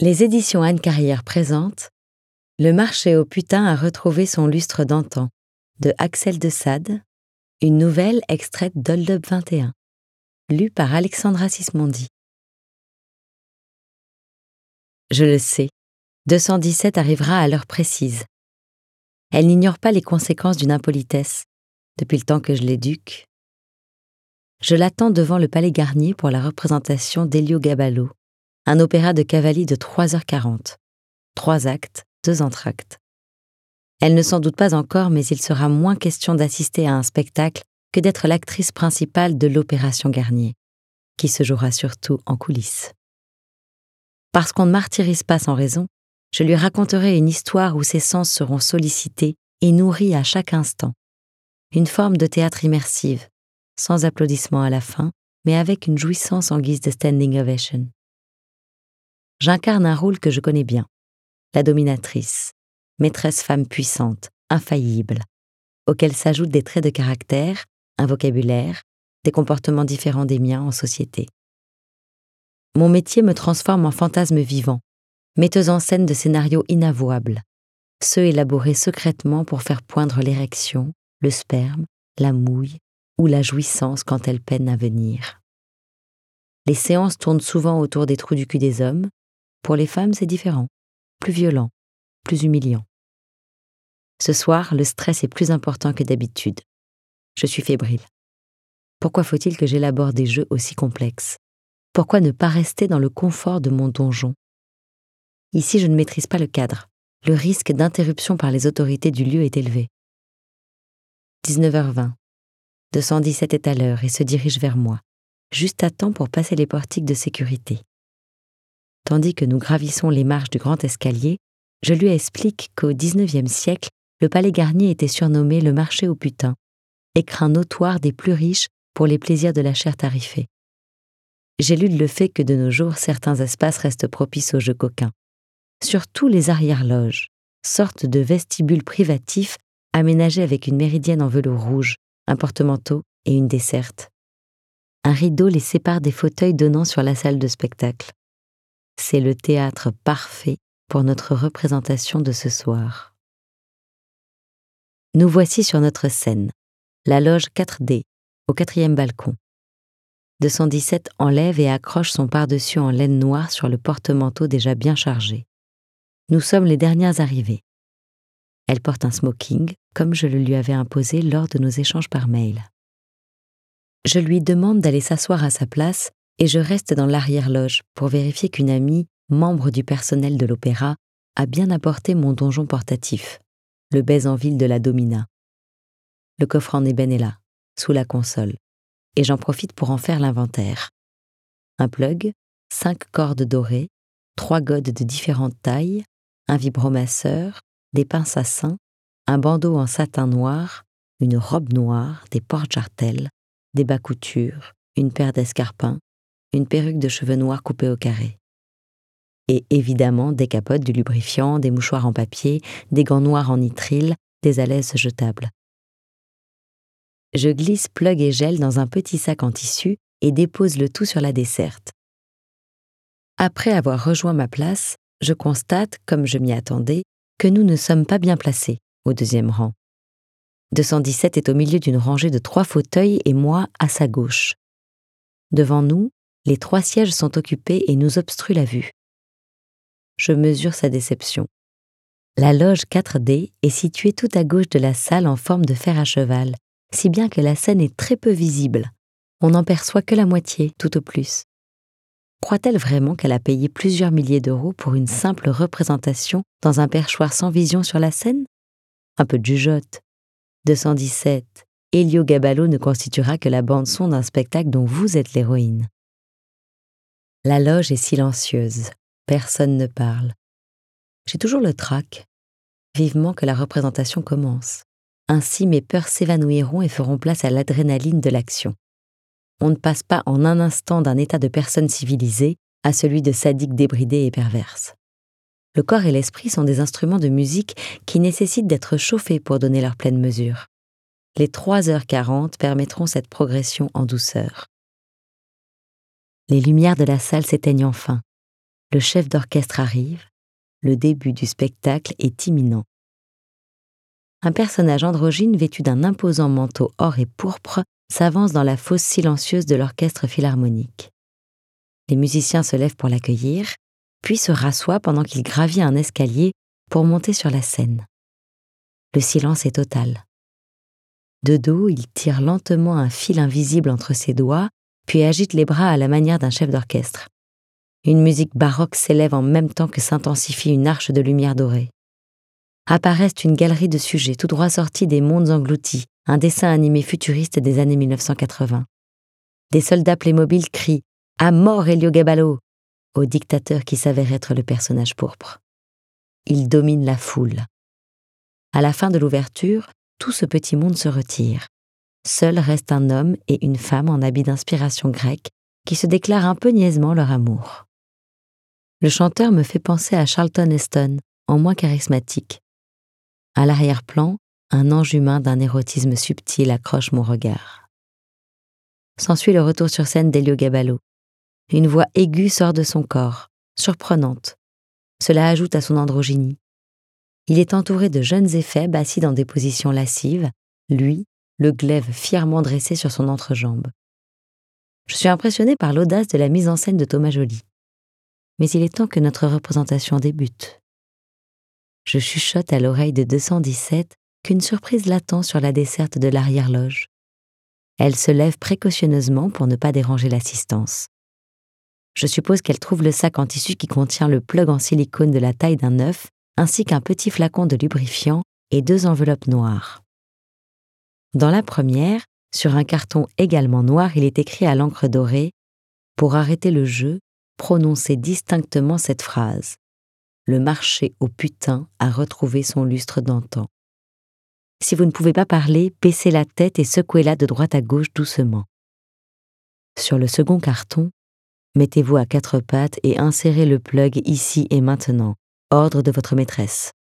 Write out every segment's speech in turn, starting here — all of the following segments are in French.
Les éditions Anne Carrière présentent Le marché au putain a retrouvé son lustre d'antan, de Axelle de Sade, une nouvelle extraite d'Hold-up 21, lue par Alexandra Cismondi. Je le sais, 217 arrivera à l'heure précise. Elle n'ignore pas les conséquences d'une impolitesse, depuis le temps que je l'éduque. Je l'attends devant le Palais Garnier pour la représentation d'Elio Gaballo, un opéra de Cavalli de 3h40. 3 actes, 2 entr'actes. Elle ne s'en doute pas encore, mais il sera moins question d'assister à un spectacle que d'être l'actrice principale de l'opération Garnier, qui se jouera surtout en coulisses. Parce qu'on ne martyrise pas sans raison, je lui raconterai une histoire où ses sens seront sollicités et nourris à chaque instant. Une forme de théâtre immersive, sans applaudissements à la fin, mais avec une jouissance en guise de standing ovation. J'incarne un rôle que je connais bien, la dominatrice, maîtresse femme puissante, infaillible, auquel s'ajoutent des traits de caractère, un vocabulaire, des comportements différents des miens en société. Mon métier me transforme en fantasme vivant, metteuse en scène de scénarios inavouables, ceux élaborés secrètement pour faire poindre l'érection, le sperme, la mouille ou la jouissance quand elle peine à venir. Les séances tournent souvent autour des trous du cul des hommes. Pour les femmes, c'est différent, plus violent, plus humiliant. Ce soir, le stress est plus important que d'habitude. Je suis fébrile. Pourquoi faut-il que j'élabore des jeux aussi complexes ? Pourquoi ne pas rester dans le confort de mon donjon ? Ici, je ne maîtrise pas le cadre. Le risque d'interruption par les autorités du lieu est élevé. 19h20. 217 est à l'heure et se dirige vers moi, juste à temps pour passer les portiques de sécurité. Tandis que nous gravissons les marches du grand escalier, je lui explique qu'au XIXe siècle, le Palais Garnier était surnommé le marché au putain, écrin notoire des plus riches pour les plaisirs de la chair tarifée. J'élude le fait que de nos jours, certains espaces restent propices aux jeux coquins. Surtout les arrière-loges, sortes de vestibules privatifs aménagés avec une méridienne en velours rouge, un porte-manteau et une desserte. Un rideau les sépare des fauteuils donnant sur la salle de spectacle. C'est le théâtre parfait pour notre représentation de ce soir. Nous voici sur notre scène, la loge 4D, au 4e balcon. 217 enlève et accroche son pardessus en laine noire sur le porte-manteau déjà bien chargé. Nous sommes les dernières arrivées. Elle porte un smoking, comme je le lui avais imposé lors de nos échanges par mail. Je lui demande d'aller s'asseoir à sa place et je reste dans l'arrière-loge pour vérifier qu'une amie, membre du personnel de l'opéra, a bien apporté mon donjon portatif, le baiser en ville de la Domina. Le coffre en ébène est là, sous la console, et j'en profite pour en faire l'inventaire. Un plug, 5 cordes dorées, 3 godes de différentes tailles, un vibromasseur, des pinces à seins, un bandeau en satin noir, une robe noire, des porte-jartelles, des bas-coutures, une paire d'escarpins, une perruque de cheveux noirs coupés au carré. Et évidemment, des capotes, du lubrifiant, des mouchoirs en papier, des gants noirs en nitrile, des alaises jetables. Je glisse plug et gel dans un petit sac en tissu et dépose le tout sur la desserte. Après avoir rejoint ma place, je constate, comme je m'y attendais, que nous ne sommes pas bien placés, au 2e rang. 217 est au milieu d'une rangée de 3 fauteuils et moi à sa gauche. Devant nous, les 3 sièges sont occupés et nous obstruent la vue. Je mesure sa déception. La loge 4D est située tout à gauche de la salle en forme de fer à cheval, si bien que la scène est très peu visible. On n'en perçoit que la moitié, tout au plus. Croit-elle vraiment qu'elle a payé plusieurs milliers d'euros pour une simple représentation dans un perchoir sans vision sur la scène ? Un peu de jugeote. 217. Elio Gaballo ne constituera que la bande-son d'un spectacle dont vous êtes l'héroïne. La loge est silencieuse. Personne ne parle. J'ai toujours le trac. Vivement que la représentation commence. Ainsi, mes peurs s'évanouiront et feront place à l'adrénaline de l'action. On ne passe pas en un instant d'un état de personne civilisée à celui de sadique débridée et perverse. Le corps et l'esprit sont des instruments de musique qui nécessitent d'être chauffés pour donner leur pleine mesure. Les 3h40 permettront cette progression en douceur. Les lumières de la salle s'éteignent enfin. Le chef d'orchestre arrive, le début du spectacle est imminent. Un personnage androgyne vêtu d'un imposant manteau or et pourpre s'avance dans la fosse silencieuse de l'orchestre philharmonique. Les musiciens se lèvent pour l'accueillir, puis se rassoient pendant qu'il gravit un escalier pour monter sur la scène. Le silence est total. De dos, il tire lentement un fil invisible entre ses doigts, puis agite les bras à la manière d'un chef d'orchestre. Une musique baroque s'élève en même temps que s'intensifie une arche de lumière dorée. Apparaissent une galerie de sujets tout droit sortis des mondes engloutis, un dessin animé futuriste des années 1980. Des soldats Playmobil crient « À mort Héliogaballo !» au dictateur qui s'avère être le personnage pourpre. Il domine la foule. À la fin de l'ouverture, tout ce petit monde se retire. Seul reste un homme et une femme en habit d'inspiration grecque qui se déclarent un peu niaisement leur amour. Le chanteur me fait penser à Charlton Heston, en moins charismatique. À l'arrière-plan, un ange humain d'un érotisme subtil accroche mon regard. S'ensuit le retour sur scène d'Héliogaballo. Une voix aiguë sort de son corps, surprenante. Cela ajoute à son androgynie. Il est entouré de jeunes et faibles assis dans des positions lascives, lui, le glaive fièrement dressé sur son entrejambe. Je suis impressionnée par l'audace de la mise en scène de Thomas Joly. Mais il est temps que notre représentation débute. Je chuchote à l'oreille de 217 qu'une surprise l'attend sur la desserte de l'arrière-loge. Elle se lève précautionneusement pour ne pas déranger l'assistance. Je suppose qu'elle trouve le sac en tissu qui contient le plug en silicone de la taille d'un œuf, ainsi qu'un petit flacon de lubrifiant et 2 enveloppes noires. Dans la première, sur un carton également noir, il est écrit à l'encre dorée « Pour arrêter le jeu, prononcez distinctement cette phrase. Le marché au putain a retrouvé son lustre d'antan. Si vous ne pouvez pas parler, baissez la tête et secouez-la de droite à gauche doucement. » Sur le second carton, « Mettez-vous à 4 pattes et insérez le plug ici et maintenant. Ordre de votre maîtresse. »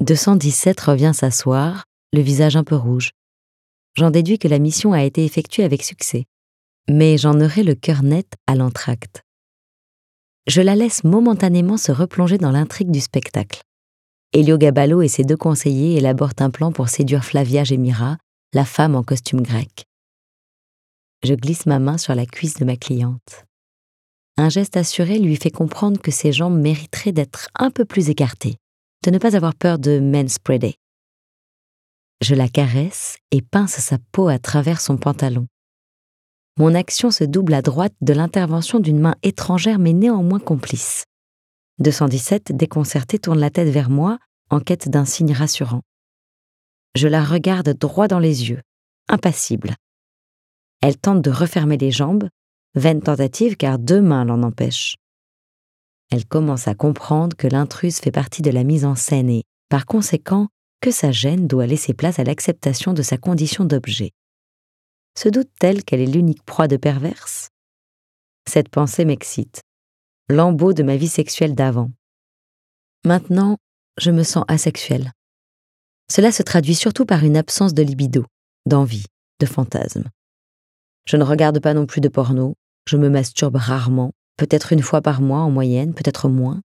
217 revient s'asseoir, le visage un peu rouge. J'en déduis que la mission a été effectuée avec succès. Mais j'en aurai le cœur net à l'entracte. Je la laisse momentanément se replonger dans l'intrigue du spectacle. Héliogaballo et ses 2 conseillers élaborent un plan pour séduire Flavia Gemira, la femme en costume grec. Je glisse ma main sur la cuisse de ma cliente. Un geste assuré lui fait comprendre que ses jambes mériteraient d'être un peu plus écartées, de ne pas avoir peur de manspreader. Je la caresse et pince sa peau à travers son pantalon. Mon action se double à droite de l'intervention d'une main étrangère mais néanmoins complice. 217, déconcertée, tourne la tête vers moi en quête d'un signe rassurant. Je la regarde droit dans les yeux, impassible. Elle tente de refermer les jambes, vaine tentative car 2 mains l'en empêchent. Elle commence à comprendre que l'intruse fait partie de la mise en scène et, par conséquent, que sa gêne doit laisser place à l'acceptation de sa condition d'objet. Se doute-t-elle qu'elle est l'unique proie de perverse ? Cette pensée m'excite. Lambeau de ma vie sexuelle d'avant. Maintenant, je me sens asexuelle. Cela se traduit surtout par une absence de libido, d'envie, de fantasme. Je ne regarde pas non plus de porno. Je me masturbe rarement, peut-être une fois par mois en moyenne, peut-être moins.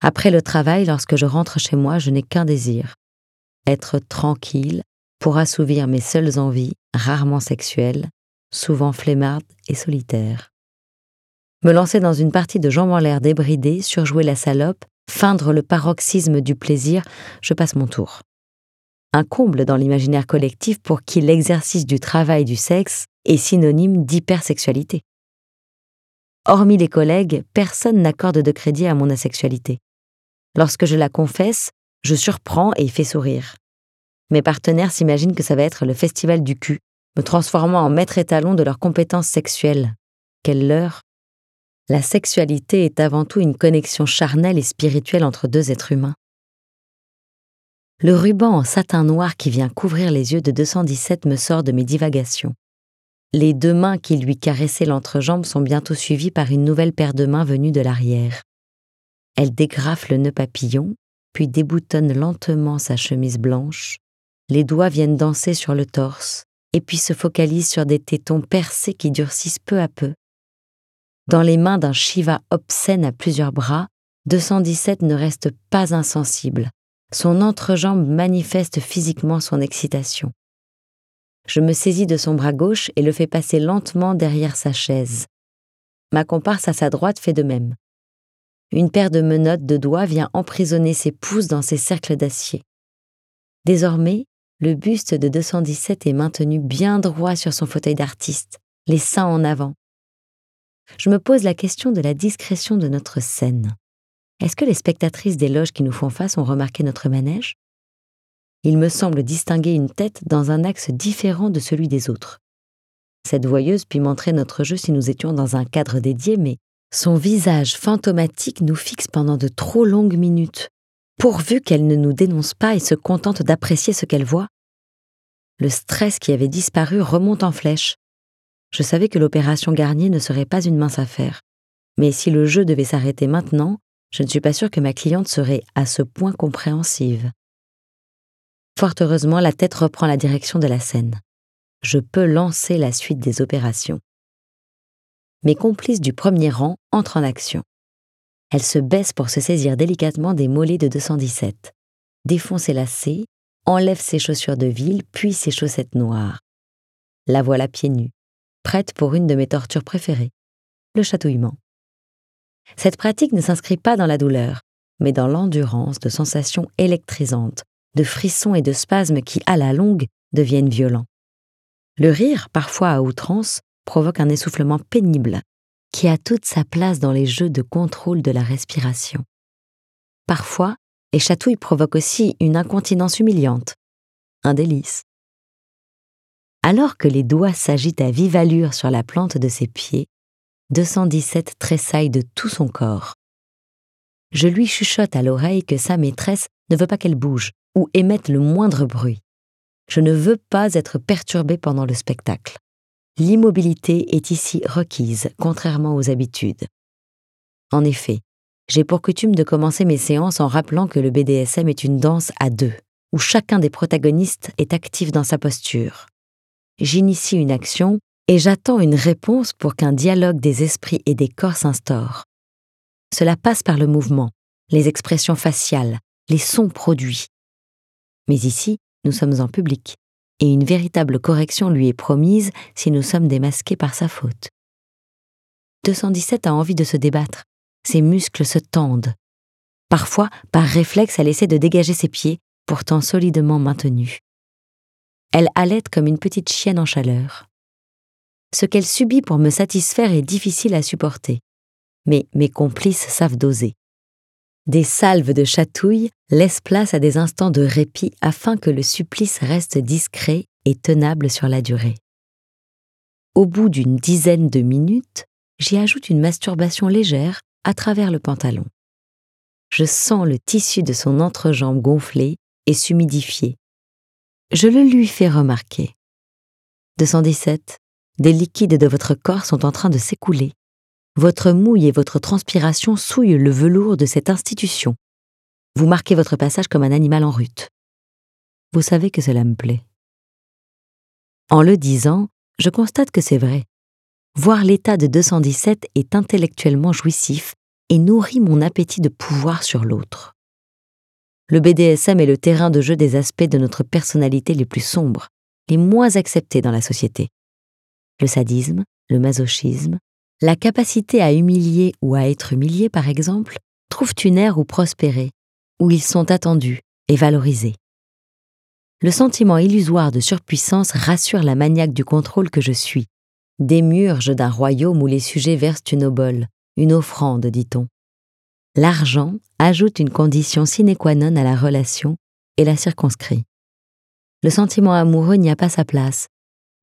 Après le travail, lorsque je rentre chez moi, je n'ai qu'un désir. Être tranquille pour assouvir mes seules envies, rarement sexuelles, souvent flemmardes et solitaires. Me lancer dans une partie de jambes en l'air débridées, surjouer la salope, feindre le paroxysme du plaisir, je passe mon tour. Un comble dans l'imaginaire collectif pour qui l'exercice du travail du sexe est synonyme d'hypersexualité. Hormis les collègues, personne n'accorde de crédit à mon asexualité. Lorsque je la confesse, je surprends et fais sourire. Mes partenaires s'imaginent que ça va être le festival du cul, me transformant en maître étalon de leurs compétences sexuelles. Quelle leurre ! La sexualité est avant tout une connexion charnelle et spirituelle entre 2 êtres humains. Le ruban en satin noir qui vient couvrir les yeux de 217 me sort de mes divagations. Les 2 mains qui lui caressaient l'entrejambe sont bientôt suivies par une nouvelle paire de mains venue de l'arrière. Elle dégrafe le nœud papillon, puis déboutonne lentement sa chemise blanche. Les doigts viennent danser sur le torse, et puis se focalisent sur des tétons percés qui durcissent peu à peu. Dans les mains d'un Shiva obscène à plusieurs bras, 217 ne reste pas insensible. Son entrejambe manifeste physiquement son excitation. Je me saisis de son bras gauche et le fais passer lentement derrière sa chaise. Ma comparse à sa droite fait de même. Une paire de menottes de doigts vient emprisonner ses pouces dans ses cercles d'acier. Désormais, le buste de 217 est maintenu bien droit sur son fauteuil d'artiste, les seins en avant. Je me pose la question de la discrétion de notre scène. Est-ce que les spectatrices des loges qui nous font face ont remarqué notre manège ? Il me semble distinguer une tête dans un axe différent de celui des autres. Cette voyeuse put montrer notre jeu si nous étions dans un cadre dédié, mais son visage fantomatique nous fixe pendant de trop longues minutes, pourvu qu'elle ne nous dénonce pas et se contente d'apprécier ce qu'elle voit. Le stress qui avait disparu remonte en flèche. Je savais que l'opération Garnier ne serait pas une mince affaire. Mais si le jeu devait s'arrêter maintenant, je ne suis pas sûre que ma cliente serait à ce point compréhensive. Fort heureusement, la tête reprend la direction de la scène. Je peux lancer la suite des opérations. Mes complices du premier rang entrent en action. Elles se baissent pour se saisir délicatement des mollets de 217, défont ses lacets, enlèvent ses chaussures de ville, puis ses chaussettes noires. La voilà pieds nus, prête pour une de mes tortures préférées, le chatouillement. Cette pratique ne s'inscrit pas dans la douleur, mais dans l'endurance de sensations électrisantes, de frissons et de spasmes qui, à la longue, deviennent violents. Le rire, parfois à outrance, provoque un essoufflement pénible, qui a toute sa place dans les jeux de contrôle de la respiration. Parfois, les chatouilles provoquent aussi une incontinence humiliante, un délice. Alors que les doigts s'agitent à vive allure sur la plante de ses pieds, 217 tressaille de tout son corps. Je lui chuchote à l'oreille que sa maîtresse ne veut pas qu'elle bouge ou émette le moindre bruit. Je ne veux pas être perturbée pendant le spectacle. L'immobilité est ici requise, contrairement aux habitudes. En effet, j'ai pour coutume de commencer mes séances en rappelant que le BDSM est une danse à deux, où chacun des protagonistes est actif dans sa posture. J'initie une action, et j'attends une réponse pour qu'un dialogue des esprits et des corps s'instaure. Cela passe par le mouvement, les expressions faciales, les sons produits. Mais ici, nous sommes en public, et une véritable correction lui est promise si nous sommes démasqués par sa faute. 217 a envie de se débattre, ses muscles se tendent. Parfois, par réflexe, elle essaie de dégager ses pieds, pourtant solidement maintenus. Elle halète comme une petite chienne en chaleur. Ce qu'elle subit pour me satisfaire est difficile à supporter. Mais mes complices savent doser. Des salves de chatouille laissent place à des instants de répit afin que le supplice reste discret et tenable sur la durée. Au bout d'une dizaine de minutes, j'y ajoute une masturbation légère à travers le pantalon. Je sens le tissu de son entrejambe gonfler et s'humidifier. Je le lui fais remarquer. 217. Des liquides de votre corps sont en train de s'écouler. Votre mouille et votre transpiration souillent le velours de cette institution. Vous marquez votre passage comme un animal en rut. Vous savez que cela me plaît. En le disant, je constate que c'est vrai. Voir l'état de 217 est intellectuellement jouissif et nourrit mon appétit de pouvoir sur l'autre. Le BDSM est le terrain de jeu des aspects de notre personnalité les plus sombres, les moins acceptés dans la société. Le sadisme, le masochisme, la capacité à humilier ou à être humilié, par exemple, trouvent une ère où prospérer, où ils sont attendus et valorisés. Le sentiment illusoire de surpuissance rassure la maniaque du contrôle que je suis. Démurge d'un royaume où les sujets versent une obole, une offrande, dit-on. L'argent ajoute une condition sine qua non à la relation et la circonscrit. Le sentiment amoureux n'y a pas sa place,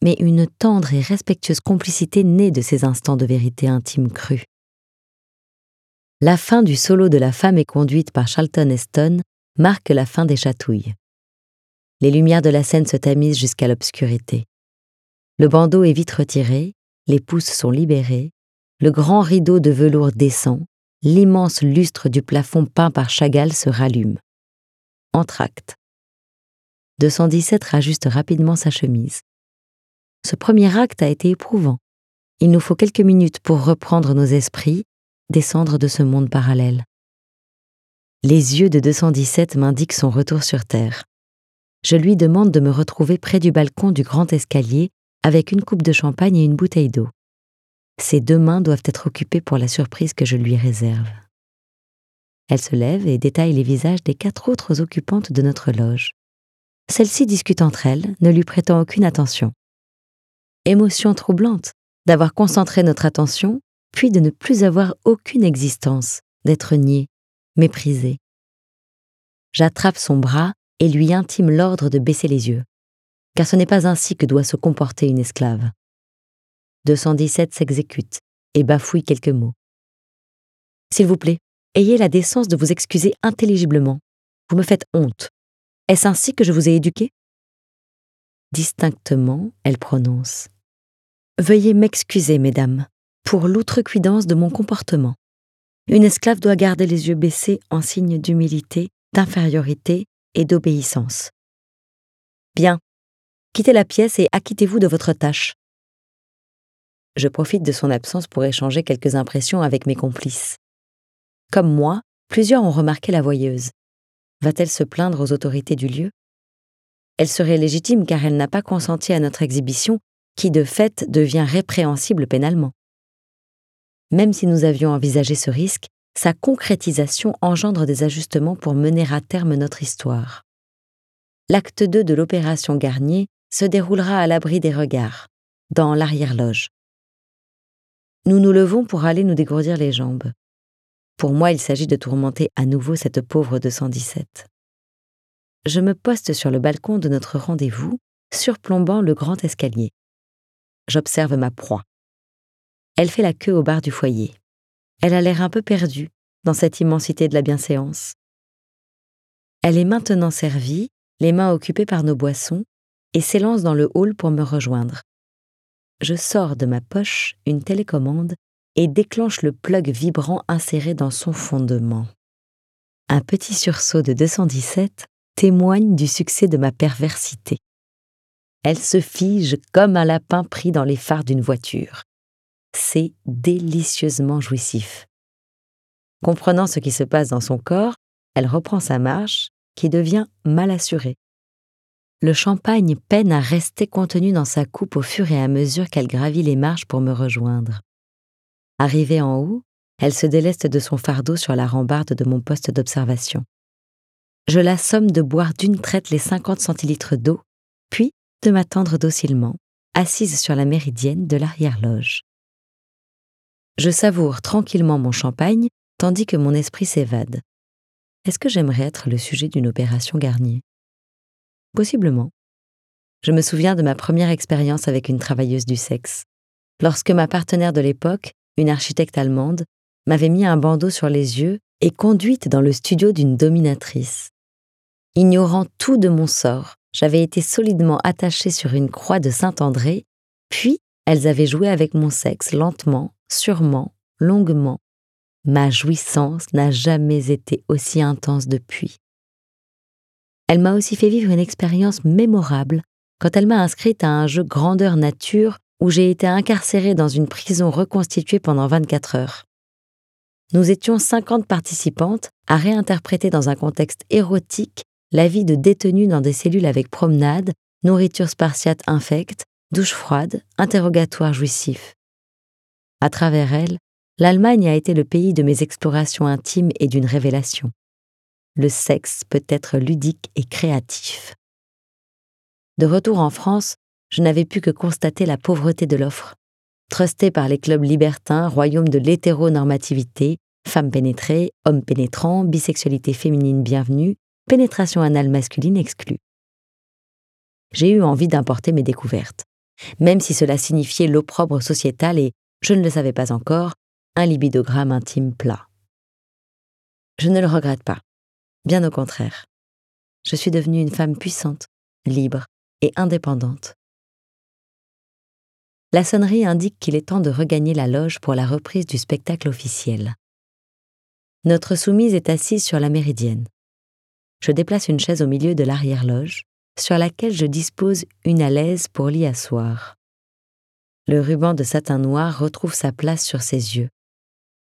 mais une tendre et respectueuse complicité naît de ces instants de vérité intime crue. La fin du solo de la femme est conduite par Charlton Heston, marque la fin des chatouilles. Les lumières de la scène se tamisent jusqu'à l'obscurité. Le bandeau est vite retiré, les pouces sont libérés, le grand rideau de velours descend, l'immense lustre du plafond peint par Chagall se rallume. Entracte. 217 rajuste rapidement sa chemise. Ce premier acte a été éprouvant. Il nous faut quelques minutes pour reprendre nos esprits, descendre de ce monde parallèle. Les yeux de 217 m'indiquent son retour sur Terre. Je lui demande de me retrouver près du balcon du grand escalier avec une coupe de champagne et une bouteille d'eau. Ses deux mains doivent être occupées pour la surprise que je lui réserve. Elle se lève et détaille les visages des 4 autres occupantes de notre loge. Celles-ci discutent entre elles, ne lui prêtant aucune attention. Émotion troublante d'avoir concentré notre attention, puis de ne plus avoir aucune existence, d'être nié, méprisé. J'attrape son bras et lui intime l'ordre de baisser les yeux, car ce n'est pas ainsi que doit se comporter une esclave. 217 s'exécute et bafouille quelques mots. « S'il vous plaît, ayez la décence de vous excuser intelligiblement. Vous me faites honte. Est-ce ainsi que je vous ai éduqué ?» Distinctement, elle prononce. « Veuillez m'excuser, mesdames, pour l'outrecuidance de mon comportement. Une esclave doit garder les yeux baissés en signe d'humilité, d'infériorité et d'obéissance. Bien, quittez la pièce et acquittez-vous de votre tâche. » Je profite de son absence pour échanger quelques impressions avec mes complices. Comme moi, plusieurs ont remarqué la voyeuse. Va-t-elle se plaindre aux autorités du lieu ? Elle serait légitime car elle n'a pas consenti à notre exhibition, qui de fait devient répréhensible pénalement. Même si nous avions envisagé ce risque, sa concrétisation engendre des ajustements pour mener à terme notre histoire. L'acte 2 de l'opération Garnier se déroulera à l'abri des regards, dans l'arrière-loge. Nous nous levons pour aller nous dégourdir les jambes. Pour moi, il s'agit de tourmenter à nouveau cette pauvre 217. Je me poste sur le balcon de notre rendez-vous, surplombant le grand escalier. J'observe ma proie. Elle fait la queue au bar du foyer. Elle a l'air un peu perdue dans cette immensité de la bienséance. Elle est maintenant servie, les mains occupées par nos boissons, et s'élance dans le hall pour me rejoindre. Je sors de ma poche une télécommande et déclenche le plug vibrant inséré dans son fondement. Un petit sursaut de 217 témoigne du succès de ma perversité. Elle se fige comme un lapin pris dans les phares d'une voiture. C'est délicieusement jouissif. Comprenant ce qui se passe dans son corps, elle reprend sa marche, qui devient mal assurée. Le champagne peine à rester contenu dans sa coupe au fur et à mesure qu'elle gravit les marches pour me rejoindre. Arrivée en haut, elle se déleste de son fardeau sur la rambarde de mon poste d'observation. Je la somme de boire d'une traite les 50 centilitres d'eau, puis de m'attendre docilement, assise sur la méridienne de l'arrière-loge. Je savoure tranquillement mon champagne, tandis que mon esprit s'évade. Est-ce que j'aimerais être le sujet d'une opération Garnier ? Possiblement. Je me souviens de ma première expérience avec une travailleuse du sexe. Lorsque ma partenaire de l'époque, une architecte allemande, m'avait mis un bandeau sur les yeux et conduite dans le studio d'une dominatrice. Ignorant tout de mon sort, j'avais été solidement attachée sur une croix de Saint-André, puis elles avaient joué avec mon sexe lentement, sûrement, longuement. Ma jouissance n'a jamais été aussi intense depuis. Elle m'a aussi fait vivre une expérience mémorable quand elle m'a inscrite à un jeu grandeur nature où j'ai été incarcérée dans une prison reconstituée pendant 24 heures. Nous étions 50 participantes à réinterpréter dans un contexte érotique la vie de détenus dans des cellules avec promenade, nourriture spartiate infecte, douche froide, interrogatoire jouissif. À travers elle, l'Allemagne a été le pays de mes explorations intimes et d'une révélation. Le sexe peut être ludique et créatif. De retour en France, je n'avais pu que constater la pauvreté de l'offre. Trustée par les clubs libertins, royaume de l'hétéronormativité, femmes pénétrées, hommes pénétrants, bisexualité féminine bienvenue, pénétration anale masculine exclue. J'ai eu envie d'importer mes découvertes, même si cela signifiait l'opprobre sociétal et, je ne le savais pas encore, un libidogramme intime plat. Je ne le regrette pas. Bien au contraire. Je suis devenue une femme puissante, libre et indépendante. La sonnerie indique qu'il est temps de regagner la loge pour la reprise du spectacle officiel. Notre soumise est assise sur la méridienne. Je déplace une chaise au milieu de l'arrière-loge, sur laquelle je dispose une alaise pour l'y asseoir. Le ruban de satin noir retrouve sa place sur ses yeux.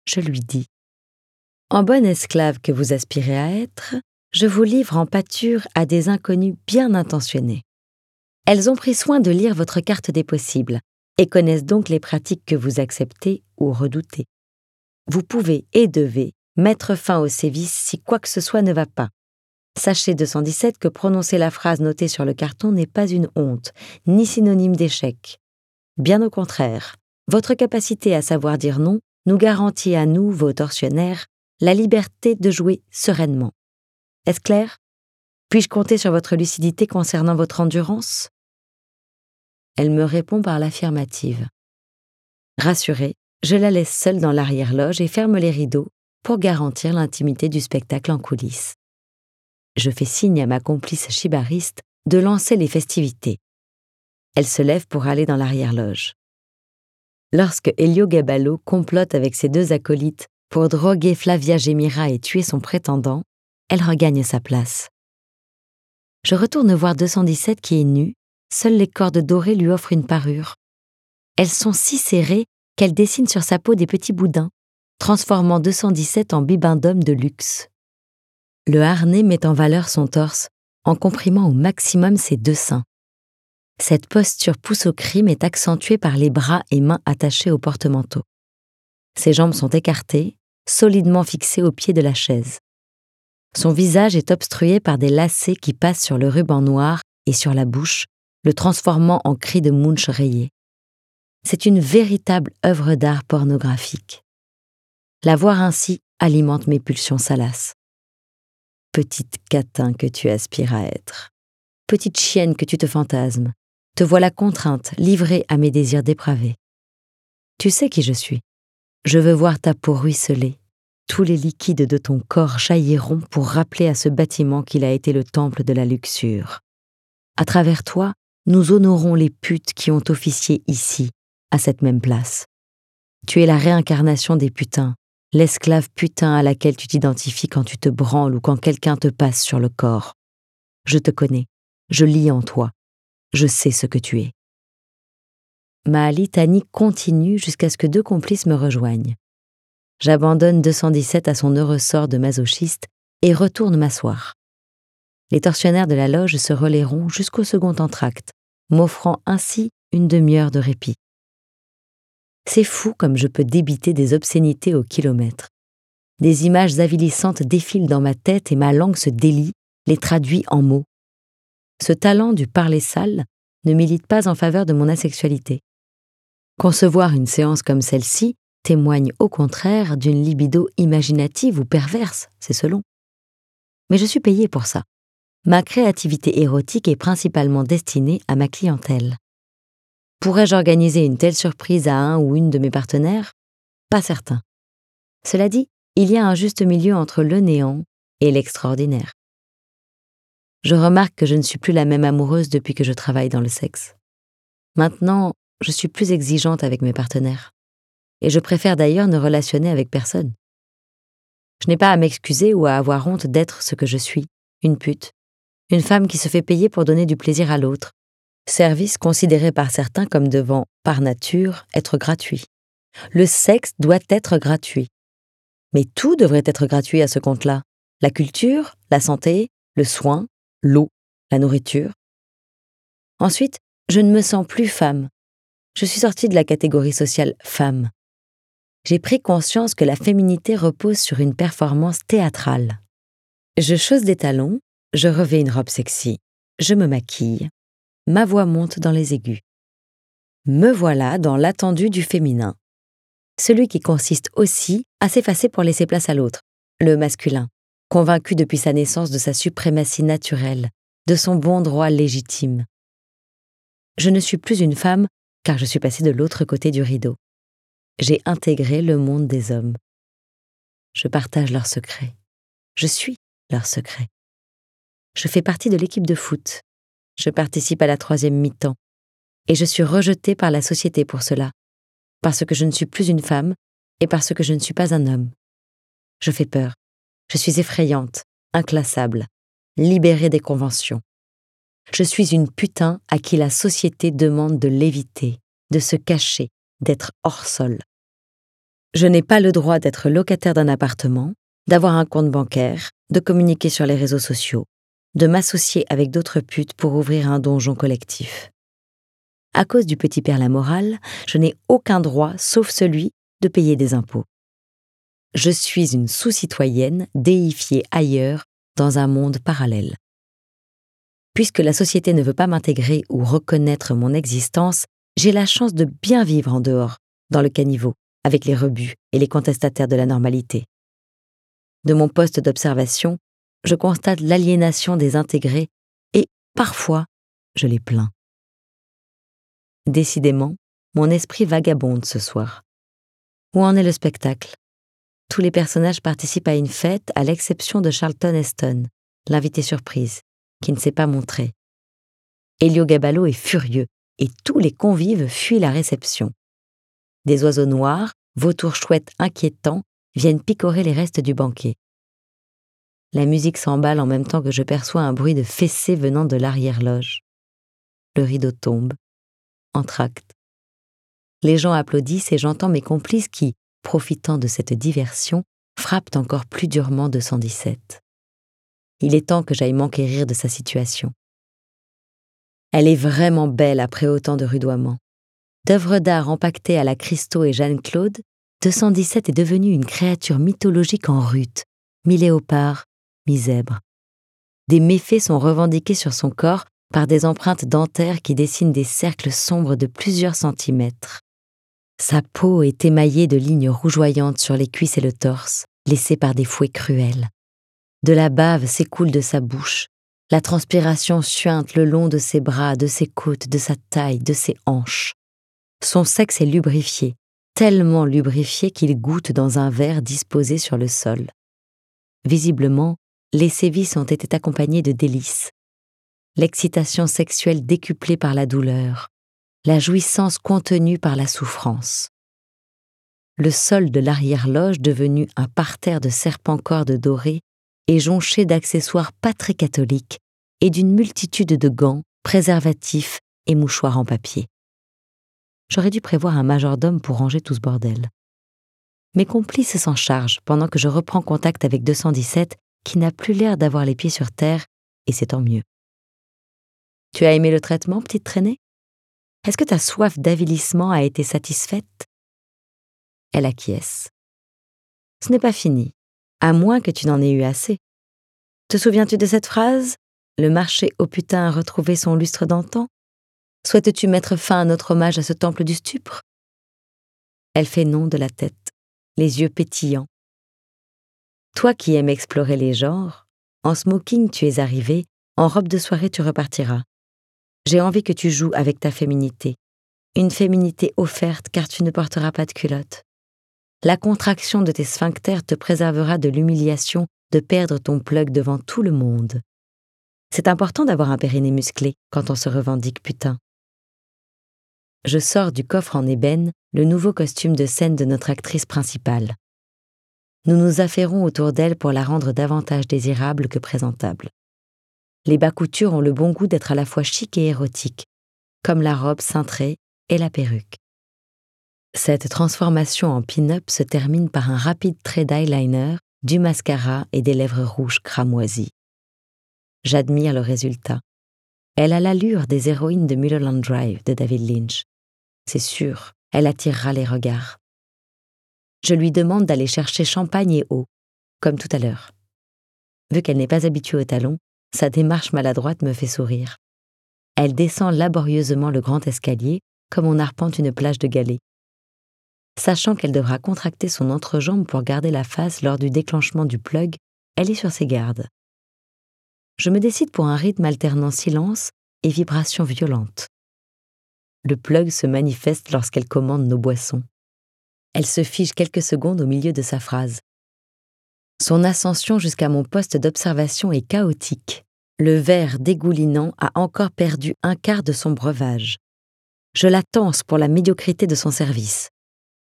Je lui dis : En bonne esclave que vous aspirez à être, je vous livre en pâture à des inconnues bien intentionnées. Elles ont pris soin de lire votre carte des possibles et connaissent donc les pratiques que vous acceptez ou redoutez. Vous pouvez et devez mettre fin au sévice si quoi que ce soit ne va pas. Sachez 217 que prononcer la phrase notée sur le carton n'est pas une honte, ni synonyme d'échec. Bien au contraire, votre capacité à savoir dire non nous garantit à nous, vos tortionnaires, la liberté de jouer sereinement. Est-ce clair ? Puis-je compter sur votre lucidité concernant votre endurance ? Elle me répond par l'affirmative. Rassurée, je la laisse seule dans l'arrière-loge et ferme les rideaux pour garantir l'intimité du spectacle en coulisses. Je fais signe à ma complice chibariste de lancer les festivités. Elle se lève pour aller dans l'arrière-loge. Lorsque Elio Gaballo complote avec ses deux acolytes pour droguer Flavia Gemira et tuer son prétendant, elle regagne sa place. Je retourne voir 217 qui est nue, seules les cordes dorées lui offrent une parure. Elles sont si serrées qu'elles dessinent sur sa peau des petits boudins, transformant 217 en bibin d'homme de luxe. Le harnais met en valeur son torse, en comprimant au maximum ses deux seins. Cette posture pousse au crime est accentuée par les bras et mains attachés au porte-manteau. Ses jambes sont écartées, solidement fixées au pied de la chaise. Son visage est obstrué par des lacets qui passent sur le ruban noir et sur la bouche, le transformant en cri de Munch rayé. C'est une véritable œuvre d'art pornographique. La voir ainsi alimente mes pulsions salaces. Petite catin que tu aspires à être. Petite chienne que tu te fantasmes, te voilà contrainte, livrée à mes désirs dépravés. Tu sais qui je suis. Je veux voir ta peau ruisseler. Tous les liquides de ton corps jailliront pour rappeler à ce bâtiment qu'il a été le temple de la luxure. À travers toi, nous honorons les putes qui ont officié ici, à cette même place. Tu es la réincarnation des putains, l'esclave putain à laquelle tu t'identifies quand tu te branles ou quand quelqu'un te passe sur le corps. Je te connais. Je lis en toi. Je sais ce que tu es. Ma litanie continue jusqu'à ce que deux complices me rejoignent. J'abandonne 217 à son heureux sort de masochiste et retourne m'asseoir. Les tortionnaires de la loge se relayeront jusqu'au second entracte, m'offrant ainsi une demi-heure de répit. C'est fou comme je peux débiter des obscénités au kilomètre. Des images avilissantes défilent dans ma tête et ma langue se délie, les traduit en mots. Ce talent du parler sale ne milite pas en faveur de mon asexualité. Concevoir une séance comme celle-ci témoigne au contraire d'une libido imaginative ou perverse, c'est selon. Mais je suis payée pour ça. Ma créativité érotique est principalement destinée à ma clientèle. Pourrais-je organiser une telle surprise à un ou une de mes partenaires ? Pas certain. Cela dit, il y a un juste milieu entre le néant et l'extraordinaire. Je remarque que je ne suis plus la même amoureuse depuis que je travaille dans le sexe. Maintenant, je suis plus exigeante avec mes partenaires. Et je préfère d'ailleurs ne relationner avec personne. Je n'ai pas à m'excuser ou à avoir honte d'être ce que je suis, une pute. Une femme qui se fait payer pour donner du plaisir à l'autre. Service considéré par certains comme devant, par nature, être gratuit. Le sexe doit être gratuit. Mais tout devrait être gratuit à ce compte-là. La culture, la santé, le soin, l'eau, la nourriture. Ensuite, je ne me sens plus femme. Je suis sortie de la catégorie sociale femme. J'ai pris conscience que la féminité repose sur une performance théâtrale. Je chausse des talons, je revais une robe sexy, je me maquille, ma voix monte dans les aigus. Me voilà dans l'attendu du féminin. Celui qui consiste aussi à s'effacer pour laisser place à l'autre, le masculin. Convaincu depuis sa naissance de sa suprématie naturelle, de son bon droit légitime. Je ne suis plus une femme, car je suis passée de l'autre côté du rideau. J'ai intégré le monde des hommes. Je partage leurs secrets. Je suis leurs secrets. Je fais partie de l'équipe de foot. Je participe à la troisième mi-temps. Et je suis rejetée par la société pour cela, parce que je ne suis plus une femme et parce que je ne suis pas un homme. Je fais peur. Je suis effrayante, inclassable, libérée des conventions. Je suis une putain à qui la société demande de léviter, de se cacher, d'être hors sol. Je n'ai pas le droit d'être locataire d'un appartement, d'avoir un compte bancaire, de communiquer sur les réseaux sociaux, de m'associer avec d'autres putes pour ouvrir un donjon collectif. À cause du petit père Lamoral, je n'ai aucun droit, sauf celui, de payer des impôts. Je suis une sous-citoyenne déifiée ailleurs, dans un monde parallèle. Puisque la société ne veut pas m'intégrer ou reconnaître mon existence, j'ai la chance de bien vivre en dehors, dans le caniveau, avec les rebuts et les contestataires de la normalité. De mon poste d'observation, je constate l'aliénation des intégrés et, parfois, je les plains. Décidément, mon esprit vagabonde ce soir. Où en est le spectacle ? Tous les personnages participent à une fête, à l'exception de Charlton Heston, l'invité surprise, qui ne s'est pas montré. Elio Gaballo est furieux et tous les convives fuient la réception. Des oiseaux noirs, vautours chouettes inquiétants, viennent picorer les restes du banquet. La musique s'emballe en même temps que je perçois un bruit de fessées venant de l'arrière-loge. Le rideau tombe, entr'acte. Les gens applaudissent et j'entends mes complices qui, profitant de cette diversion, frappent encore plus durement 217. Il est temps que j'aille m'enquérir de sa situation. Elle est vraiment belle après autant de rudoiements. D'œuvres d'art empaquetées à la Christo et Jeanne-Claude, 217 est devenue une créature mythologique en rut, mi-léopard, mi-zèbre. Des méfaits sont revendiqués sur son corps par des empreintes dentaires qui dessinent des cercles sombres de plusieurs centimètres. Sa peau est émaillée de lignes rougeoyantes sur les cuisses et le torse, laissées par des fouets cruels. De la bave s'écoule de sa bouche. La transpiration suinte le long de ses bras, de ses côtes, de sa taille, de ses hanches. Son sexe est lubrifié, tellement lubrifié qu'il goûte dans un verre disposé sur le sol. Visiblement, les sévices ont été accompagnés de délices. L'excitation sexuelle décuplée par la douleur. La jouissance contenue par la souffrance. Le sol de l'arrière-loge, devenu un parterre de serpents-cordes dorés, est jonché d'accessoires pas très catholiques et d'une multitude de gants, préservatifs et mouchoirs en papier. J'aurais dû prévoir un majordome pour ranger tout ce bordel. Mes complices s'en chargent pendant que je reprends contact avec 217, qui n'a plus l'air d'avoir les pieds sur terre, et c'est tant mieux. Tu as aimé le traitement, petite traînée ? Est-ce que ta soif d'avilissement a été satisfaite ? Elle acquiesce. Ce n'est pas fini, à moins que tu n'en aies eu assez. Te souviens-tu de cette phrase ? Le marché au putain a retrouvé son lustre d'antan ? Souhaites-tu mettre fin à notre hommage à ce temple du stupre ? Elle fait non de la tête, les yeux pétillants. Toi qui aimes explorer les genres, en smoking tu es arrivé, en robe de soirée tu repartiras. J'ai envie que tu joues avec ta féminité. Une féminité offerte car tu ne porteras pas de culotte. La contraction de tes sphincters te préservera de l'humiliation de perdre ton plug devant tout le monde. C'est important d'avoir un périnée musclé quand on se revendique putain. Je sors du coffre en ébène le nouveau costume de scène de notre actrice principale. Nous nous affairons autour d'elle pour la rendre davantage désirable que présentable. Les bas-coutures ont le bon goût d'être à la fois chic et érotique, comme la robe cintrée et la perruque. Cette transformation en pin-up se termine par un rapide trait d'eyeliner, du mascara et des lèvres rouges cramoisies. J'admire le résultat. Elle a l'allure des héroïnes de Mulholland Drive de David Lynch. C'est sûr, elle attirera les regards. Je lui demande d'aller chercher champagne et eau, comme tout à l'heure. Vu qu'elle n'est pas habituée aux talons, sa démarche maladroite me fait sourire. Elle descend laborieusement le grand escalier, comme on arpente une plage de galets. Sachant qu'elle devra contracter son entrejambe pour garder la face lors du déclenchement du plug, elle est sur ses gardes. Je me décide pour un rythme alternant silence et vibrations violentes. Le plug se manifeste lorsqu'elle commande nos boissons. Elle se fige quelques secondes au milieu de sa phrase. Son ascension jusqu'à mon poste d'observation est chaotique. Le verre dégoulinant a encore perdu un quart de son breuvage. Je la tanse pour la médiocrité de son service.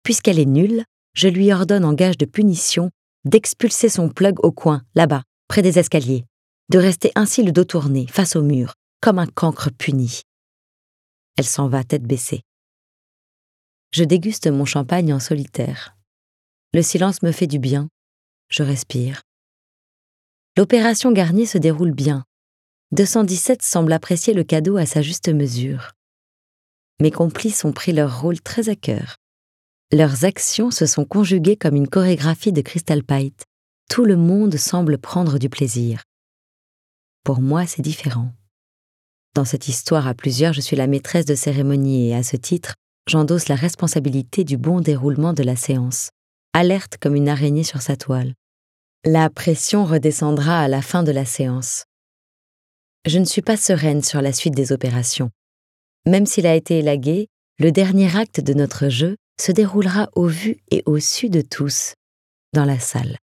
Puisqu'elle est nulle, je lui ordonne en gage de punition d'expulser son plug au coin, là-bas, près des escaliers, de rester ainsi le dos tourné, face au mur, comme un cancre puni. Elle s'en va tête baissée. je déguste mon champagne en solitaire. Le silence me fait du bien, je respire. L'opération Garnier se déroule bien. 217 semble apprécier le cadeau à sa juste mesure. Mes complices ont pris leur rôle très à cœur. Leurs actions se sont conjuguées comme une chorégraphie de Crystal Pite. Tout le monde semble prendre du plaisir. Pour moi, c'est différent. Dans cette histoire à plusieurs, je suis la maîtresse de cérémonie et à ce titre, j'endosse la responsabilité du bon déroulement de la séance, alerte comme une araignée sur sa toile. La pression redescendra à la fin de la séance. Je ne suis pas sereine sur la suite des opérations. Même s'il a été élagué, le dernier acte de notre jeu se déroulera au vu et au su de tous, dans la salle.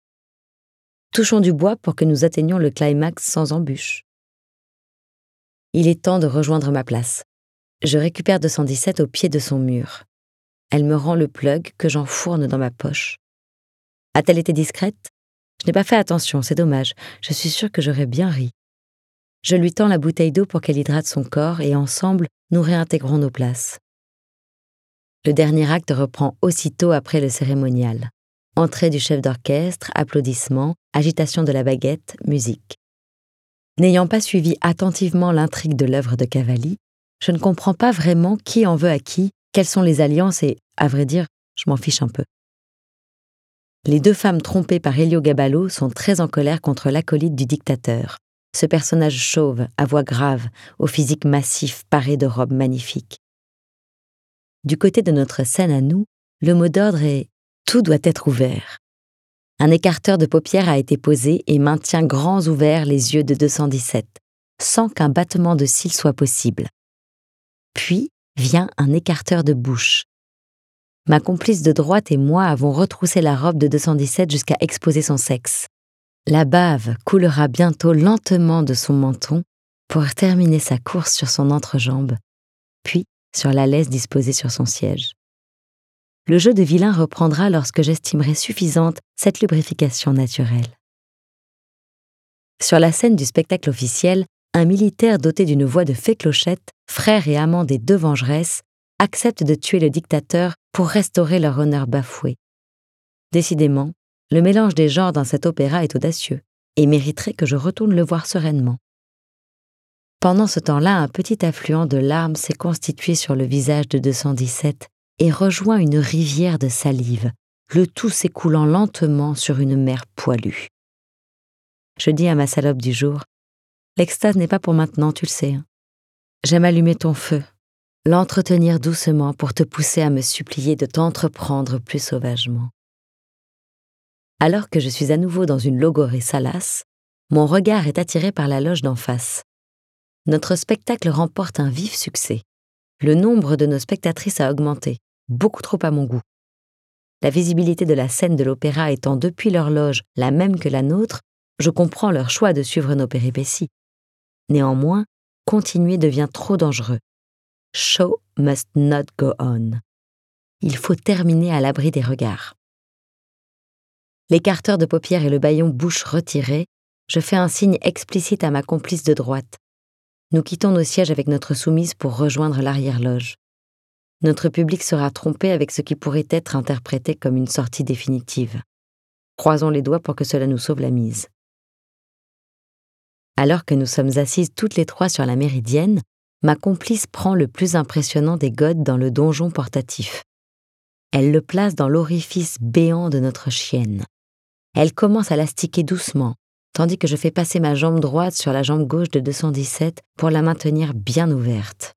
Touchons du bois pour que nous atteignions le climax sans embûche. Il est temps de rejoindre ma place. Je récupère 217 au pied de son mur. Elle me rend le plug que j'enfourne dans ma poche. A-t-elle été discrète ? Je n'ai pas fait attention, c'est dommage. Je suis sûre que j'aurais bien ri. Je lui tends la bouteille d'eau pour qu'elle hydrate son corps et ensemble, nous réintégrons nos places. Le dernier acte reprend aussitôt après le cérémonial. Entrée du chef d'orchestre, applaudissements, agitation de la baguette, musique. N'ayant pas suivi attentivement l'intrigue de l'œuvre de Cavalli, je ne comprends pas vraiment qui en veut à qui, quelles sont les alliances et, à vrai dire, je m'en fiche un peu. Les deux femmes trompées par Héliogabale sont très en colère contre l'acolyte du dictateur, ce personnage chauve, à voix grave, au physique massif paré de robes magnifiques. Du côté de notre scène à nous, le mot d'ordre est « Tout doit être ouvert ». Un écarteur de paupières a été posé et maintient grands ouverts les yeux de 217, sans qu'un battement de cils soit possible. Puis vient un écarteur de bouche. Ma complice de droite et moi avons retroussé la robe de 217 jusqu'à exposer son sexe. La bave coulera bientôt lentement de son menton pour terminer sa course sur son entrejambe, puis sur la laisse disposée sur son siège. Le jeu de vilain reprendra lorsque j'estimerai suffisante cette lubrification naturelle. Sur la scène du spectacle officiel, un militaire doté d'une voix de fée clochette, frère et amant des deux vengeresses, accepte de tuer le dictateur pour restaurer leur honneur bafoué. Décidément, le mélange des genres dans cet opéra est audacieux et mériterait que je retourne le voir sereinement. Pendant ce temps-là, un petit affluent de larmes s'est constitué sur le visage de 217 et rejoint une rivière de salive, le tout s'écoulant lentement sur une mer poilue. Je dis à ma salope du jour, « L'extase n'est pas pour maintenant, tu le sais. J'aime allumer ton feu, l'entretenir doucement pour te pousser à me supplier de t'entreprendre plus sauvagement. » Alors que je suis à nouveau dans une logorrhée salace, mon regard est attiré par la loge d'en face. Notre spectacle remporte un vif succès. Le nombre de nos spectatrices a augmenté, beaucoup trop à mon goût. La visibilité de la scène de l'opéra étant depuis leur loge la même que la nôtre, je comprends leur choix de suivre nos péripéties. Néanmoins, continuer devient trop dangereux. Show must not go on. Il faut terminer à l'abri des regards. L'écarteur de paupières et le bâillon bouche retirés, je fais un signe explicite à ma complice de droite. Nous quittons nos sièges avec notre soumise pour rejoindre l'arrière-loge. Notre public sera trompé avec ce qui pourrait être interprété comme une sortie définitive. Croisons les doigts pour que cela nous sauve la mise. Alors que nous sommes assises toutes les trois sur la méridienne, ma complice prend le plus impressionnant des godes dans le donjon portatif. Elle le place dans l'orifice béant de notre chienne. Elle commence à l'astiquer doucement, tandis que je fais passer ma jambe droite sur la jambe gauche de 217 pour la maintenir bien ouverte.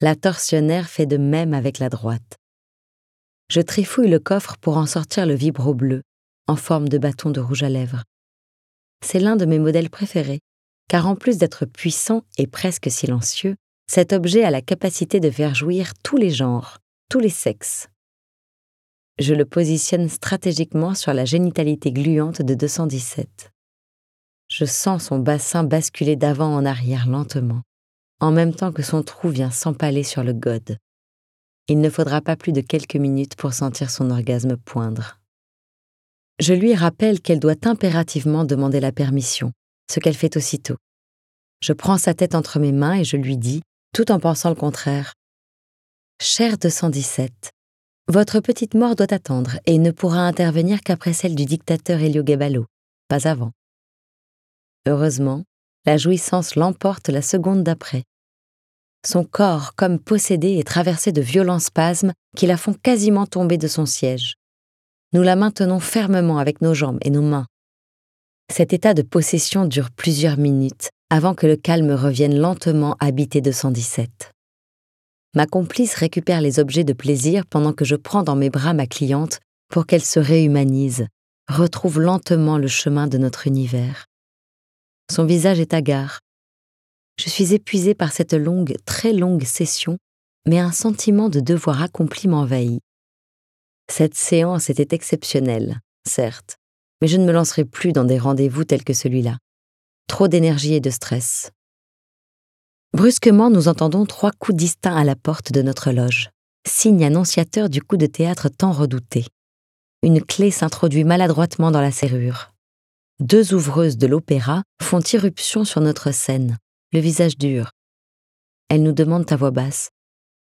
La tortionnaire fait de même avec la droite. Je trifouille le coffre pour en sortir le vibro bleu, en forme de bâton de rouge à lèvres. C'est l'un de mes modèles préférés, car en plus d'être puissant et presque silencieux, cet objet a la capacité de faire jouir tous les genres, tous les sexes. Je le positionne stratégiquement sur la génitalité gluante de 217. Je sens son bassin basculer d'avant en arrière lentement, en même temps que son trou vient s'empaler sur le gode. Il ne faudra pas plus de quelques minutes pour sentir son orgasme poindre. Je lui rappelle qu'elle doit impérativement demander la permission, ce qu'elle fait aussitôt. Je prends sa tête entre mes mains et je lui dis, tout en pensant le contraire, « Chère 217, Votre petite mort doit attendre et ne pourra intervenir qu'après celle du dictateur Héliogabale, pas avant. Heureusement, la jouissance l'emporte la seconde d'après. Son corps, comme possédé, est traversé de violents spasmes qui la font quasiment tomber de son siège. Nous la maintenons fermement avec nos jambes et nos mains. Cet état de possession dure plusieurs minutes avant que le calme revienne lentement habité de 117. Ma complice récupère les objets de plaisir pendant que je prends dans mes bras ma cliente pour qu'elle se réhumanise, retrouve lentement le chemin de notre univers. Son visage est hagard. Je suis épuisée par cette longue, très longue session, mais un sentiment de devoir accompli m'envahit. Cette séance était exceptionnelle, certes, mais je ne me lancerai plus dans des rendez-vous tels que celui-là. Trop d'énergie et de stress. Brusquement, nous entendons 3 coups distincts à la porte de notre loge, signe annonciateur du coup de théâtre tant redouté. Une clé s'introduit maladroitement dans la serrure. 2 ouvreuses de l'opéra font irruption sur notre scène, le visage dur. Elles nous demandent à voix basse :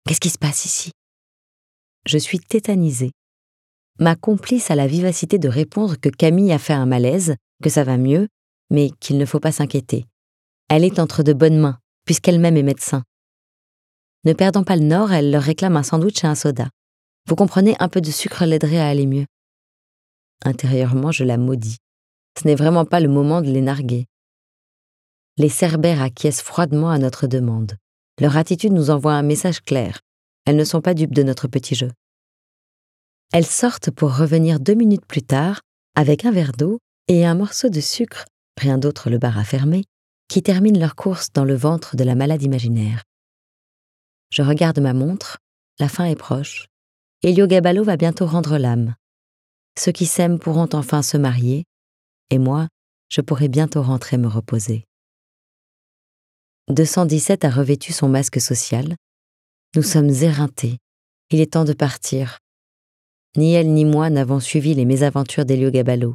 qu'est-ce qui se passe ici ? Je suis tétanisée. Ma complice a la vivacité de répondre que Camille a fait un malaise, que ça va mieux, mais qu'il ne faut pas s'inquiéter. Elle est entre de bonnes mains, puisqu'elle-même est médecin. Ne perdant pas le nord, elle leur réclame un sandwich et un soda. Vous comprenez, un peu de sucre l'aiderait à aller mieux. Intérieurement, je la maudis. Ce n'est vraiment pas le moment de les narguer. Les Cerbères acquiescent froidement à notre demande. Leur attitude nous envoie un message clair. Elles ne sont pas dupes de notre petit jeu. Elles sortent pour revenir 2 minutes plus tard avec un verre d'eau et un morceau de sucre, rien d'autre le bar a fermé, qui terminent leur course dans le ventre de la malade imaginaire. Je regarde ma montre, la fin est proche. Héliogabale va bientôt rendre l'âme. Ceux qui s'aiment pourront enfin se marier, et moi, je pourrai bientôt rentrer me reposer. 217 a revêtu son masque social. Nous sommes éreintés. Il est temps de partir. Ni elle ni moi n'avons suivi les mésaventures d'Héliogabale.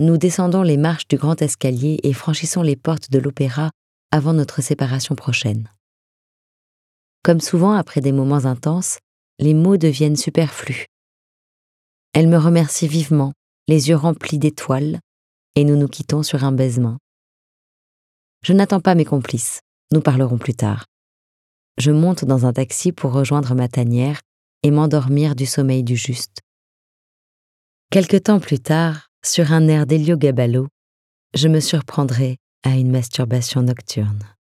Nous descendons les marches du grand escalier et franchissons les portes de l'opéra avant notre séparation prochaine. Comme souvent après des moments intenses, les mots deviennent superflus. Elle me remercie vivement, les yeux remplis d'étoiles, et nous nous quittons sur un baisement. Je n'attends pas mes complices, nous parlerons plus tard. Je monte dans un taxi pour rejoindre ma tanière et m'endormir du sommeil du juste. Quelque temps plus tard, sur un air d'Héliogabale, je me surprendrai à une masturbation nocturne.